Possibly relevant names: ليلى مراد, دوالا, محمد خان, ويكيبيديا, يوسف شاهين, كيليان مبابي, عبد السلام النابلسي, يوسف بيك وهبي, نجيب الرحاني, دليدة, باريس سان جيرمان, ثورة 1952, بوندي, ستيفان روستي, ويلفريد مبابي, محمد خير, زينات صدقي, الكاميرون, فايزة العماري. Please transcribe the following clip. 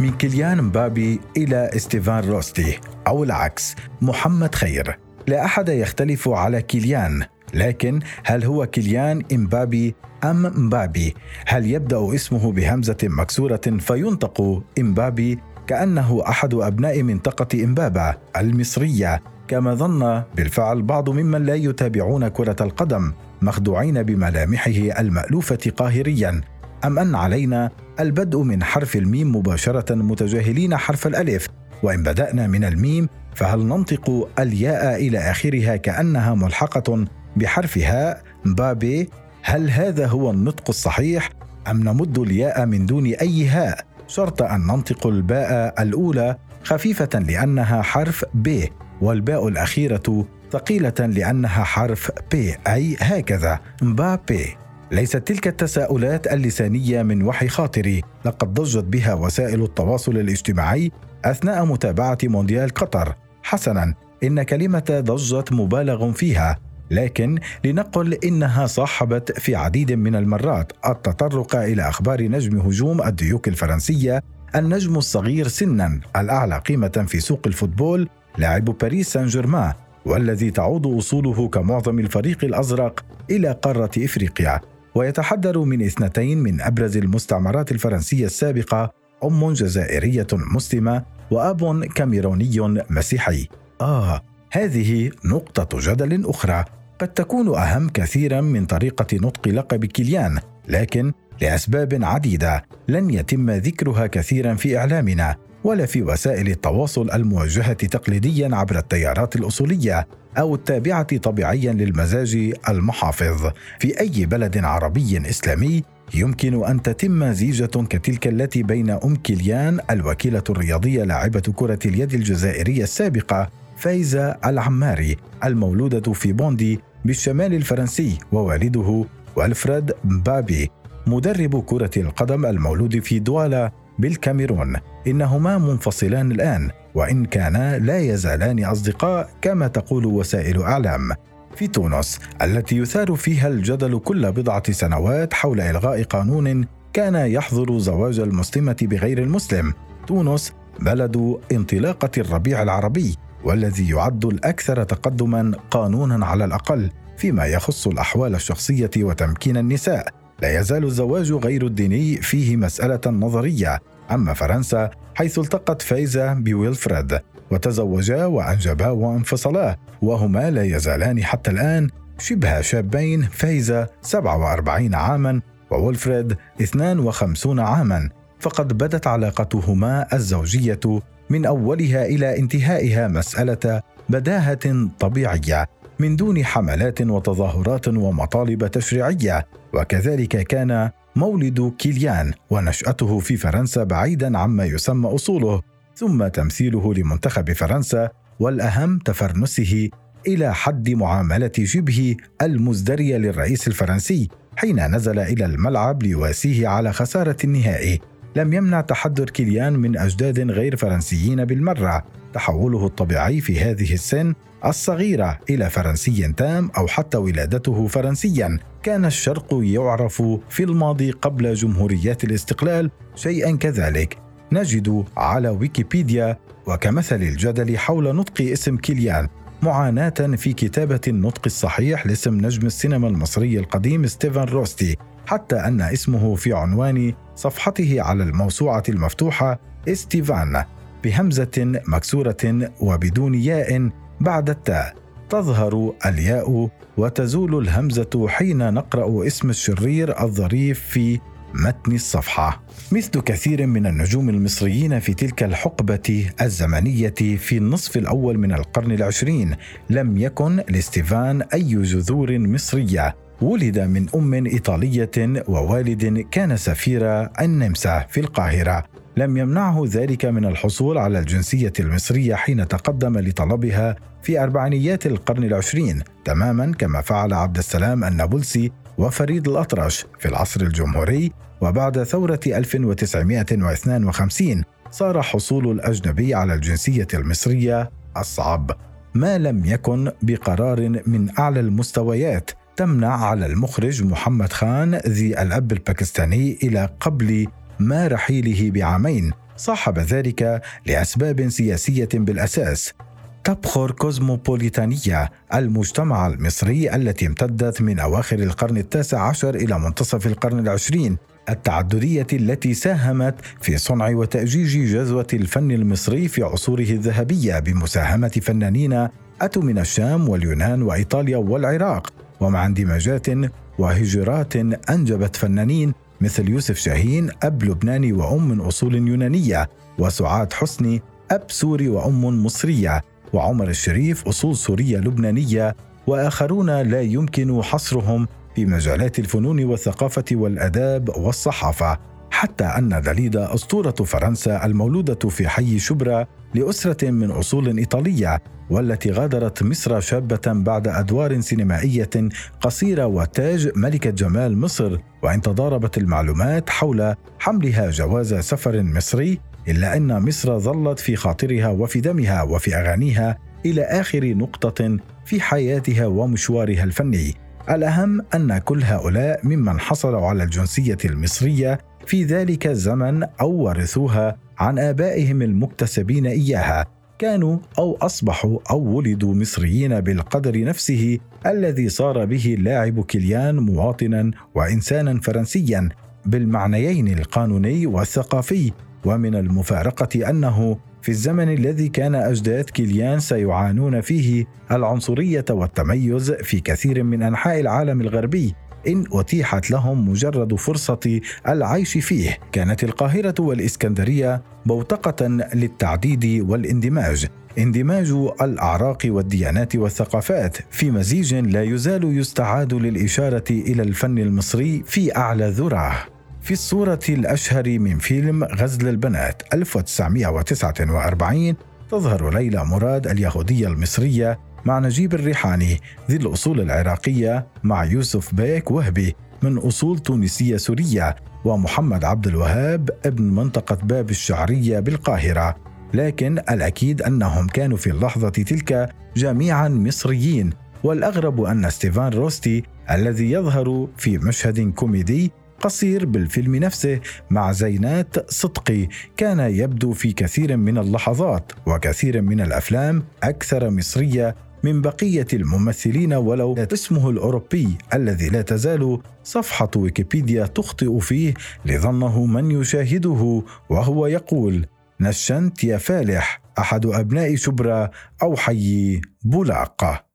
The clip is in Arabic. من كيليان مبابي إلى ستيفان روستي أو العكس محمد خير. لا أحد يختلف على كيليان، لكن هل هو كيليان مبابي أم مبابي؟ هل يبدأ اسمه بهمزة مكسورة فينطق مبابي كأنه أحد أبناء منطقة إمبابة المصرية، كما ظن بالفعل بعض ممن لا يتابعون كرة القدم مخدوعين بملامحه المألوفة قاهرياً، أم أن علينا البدء من حرف الميم مباشرة متجاهلين حرف الألف؟ وإن بدأنا من الميم فهل ننطق الياء إلى آخرها كأنها ملحقة بحرف هاء مبابي؟ هل هذا هو النطق الصحيح أم نمد الياء من دون أي هاء، شرط أن ننطق الباء الأولى خفيفة لأنها حرف ب، والباء الأخيرة ثقيلة لأنها حرف ب، أي هكذا مبابي؟ ليست تلك التساؤلات اللسانية من وحي خاطري، لقد ضجت بها وسائل التواصل الاجتماعي أثناء متابعة مونديال قطر. حسناً، إن كلمة ضجت مبالغ فيها، لكن لنقل إنها صاحبت في عديد من المرات التطرق إلى أخبار نجم هجوم الديوك الفرنسية، النجم الصغير سناً الأعلى قيمة في سوق الفوتبول، لاعب باريس سان جيرمان، والذي تعود أصوله كمعظم الفريق الأزرق إلى قارة إفريقيا، ويتحدر من اثنتين من أبرز المستعمرات الفرنسية السابقة، أم جزائرية مسلمة وأب كاميروني مسيحي. هذه نقطة جدل أخرى قد تكون أهم كثيرا من طريقة نطق لقب كيليان، لكن لأسباب عديدة لن يتم ذكرها كثيرا في إعلامنا ولا في وسائل التواصل الموجهة تقليديا عبر التيارات الأصولية أو التابعة طبيعيا للمزاج المحافظ. في أي بلد عربي إسلامي يمكن أن تتم زيجة كتلك التي بين أم كيليان الوكيلة الرياضية لاعبة كرة اليد الجزائرية السابقة فايزة العماري المولودة في بوندي بالشمال الفرنسي، ووالده ويلفريد مبابي مدرب كرة القدم المولود في دوالا بالكاميرون. إنهما منفصلان الآن، وإن كانا لا يزالان أصدقاء كما تقول وسائل إعلام. في تونس التي يثار فيها الجدل كل بضعة سنوات حول إلغاء قانون كان يحظر زواج المسلمة بغير المسلم، تونس بلد انطلاقة الربيع العربي والذي يعد الأكثر تقدماً قانوناً على الأقل فيما يخص الأحوال الشخصية وتمكين النساء، لا يزال الزواج غير الديني فيه مسألة نظرية. أما فرنسا حيث التقت فايزة بويلفريد وتزوجا وأنجبا وانفصلا، وهما لا يزالان حتى الآن شبه شابين، فايزة 47 عاماً وويلفريد 52 عاماً، فقد بدت علاقتهما الزوجية من أولها إلى انتهائها مسألة بداهة طبيعية من دون حملات وتظاهرات ومطالب تشريعية. وكذلك كان مولد كيليان ونشأته في فرنسا بعيداً عما يسمى أصوله، ثم تمثيله لمنتخب فرنسا والأهم تفرنسه إلى حد معاملة شبه المزدرية للرئيس الفرنسي حين نزل إلى الملعب ليواسيه على خسارة النهائي. لم يمنع تحدر كيليان من أجداد غير فرنسيين بالمرة تحوله الطبيعي في هذه السن الصغيرة إلى فرنسي تام أو حتى ولادته فرنسيا. كان الشرق يعرف في الماضي قبل جمهوريات الاستقلال شيئا كذلك، نجد على ويكيبيديا وكمثل الجدل حول نطق اسم كيليان معاناة في كتابة النطق الصحيح لاسم نجم السينما المصري القديم ستيفان روستي، حتى أن اسمه في عنوان صفحته على الموسوعة المفتوحة ستيفان بهمزة مكسورة وبدون ياء بعد التاء، تظهر الياء وتزول الهمزة حين نقرأ اسم الشرير الظريف في متن الصفحة. مثل كثير من النجوم المصريين في تلك الحقبة الزمنية في النصف الأول من القرن العشرين، لم يكن لستيفان أي جذور مصرية، ولد من أم إيطالية ووالد كان سفير النمسا في القاهرة. لم يمنعه ذلك من الحصول على الجنسية المصرية حين تقدم لطلبها في أربعينيات القرن العشرين، تماما كما فعل عبد السلام النابلسي وفريد الأطرش في العصر الجمهوري. وبعد ثورة 1952 صار حصول الأجنبي على الجنسية المصرية أصعب، ما لم يكن بقرار من أعلى المستويات تمنع على المخرج محمد خان ذي الأب الباكستاني إلى قبل ما رحيله بعامين، صاحب ذلك لأسباب سياسية بالأساس. تبخر كوزموبوليتانية المجتمع المصري التي امتدت من أواخر القرن ال19 إلى منتصف القرن ال20 التعددية التي ساهمت في صنع وتأجيج جذوة الفن المصري في عصوره الذهبية بمساهمة فنانين أتوا من الشام واليونان وإيطاليا والعراق، ومع اندماجات وهجرات أنجبت فنانين مثل يوسف شاهين أب لبناني وأم من أصول يونانية، وسعاد حسني أب سوري وأم مصرية، وعمر الشريف أصول سورية لبنانية، وآخرون لا يمكن حصرهم في مجالات الفنون والثقافة والأداب والصحافة. حتى أن دليدة أسطورة فرنسا المولودة في حي شبرا لأسرة من أصول إيطالية، والتي غادرت مصر شابة بعد أدوار سينمائية قصيرة وتاج ملكة جمال مصر، وإن تضاربت المعلومات حول حملها جواز سفر مصري، إلا أن مصر ظلت في خاطرها وفي دمها وفي أغانيها إلى آخر نقطة في حياتها ومشوارها الفني. الأهم أن كل هؤلاء ممن حصلوا على الجنسية المصرية في ذلك الزمن أو ورثوها عن آبائهم المكتسبين إياها كانوا أو أصبحوا أو ولدوا مصريين بالقدر نفسه الذي صار به اللاعب كيليان مواطنا وإنسانا فرنسيا بالمعنيين القانوني والثقافي. ومن المفارقة أنه في الزمن الذي كان أجداد كيليان سيعانون فيه العنصرية والتميز في كثير من أنحاء العالم الغربي، إن أتيحت لهم مجرد فرصة العيش فيه، كانت القاهرة والإسكندرية بوتقة للتعديد والاندماج، اندماج الأعراق والديانات والثقافات في مزيج لا يزال يستعاد للإشارة إلى الفن المصري في أعلى ذراه. في الصورة الأشهر من فيلم غزل البنات 1949 تظهر ليلى مراد اليهودية المصرية مع نجيب الرحاني ذي الأصول العراقية مع يوسف بيك وهبي من أصول تونسية سورية ومحمد عبد الوهاب ابن منطقة باب الشعرية بالقاهرة، لكن الأكيد أنهم كانوا في اللحظة تلك جميعا مصريين. والأغرب أن ستيفان روستي الذي يظهر في مشهد كوميدي قصير بالفيلم نفسه مع زينات صدقي كان يبدو في كثير من اللحظات وكثير من الأفلام أكثر مصرية من بقية الممثلين، ولو اسمه الأوروبي الذي لا تزال صفحة ويكيبيديا تخطئ فيه لظنه من يشاهده وهو يقول نشنت يا فالح أحد أبناء شبرا أو حي بولاقة.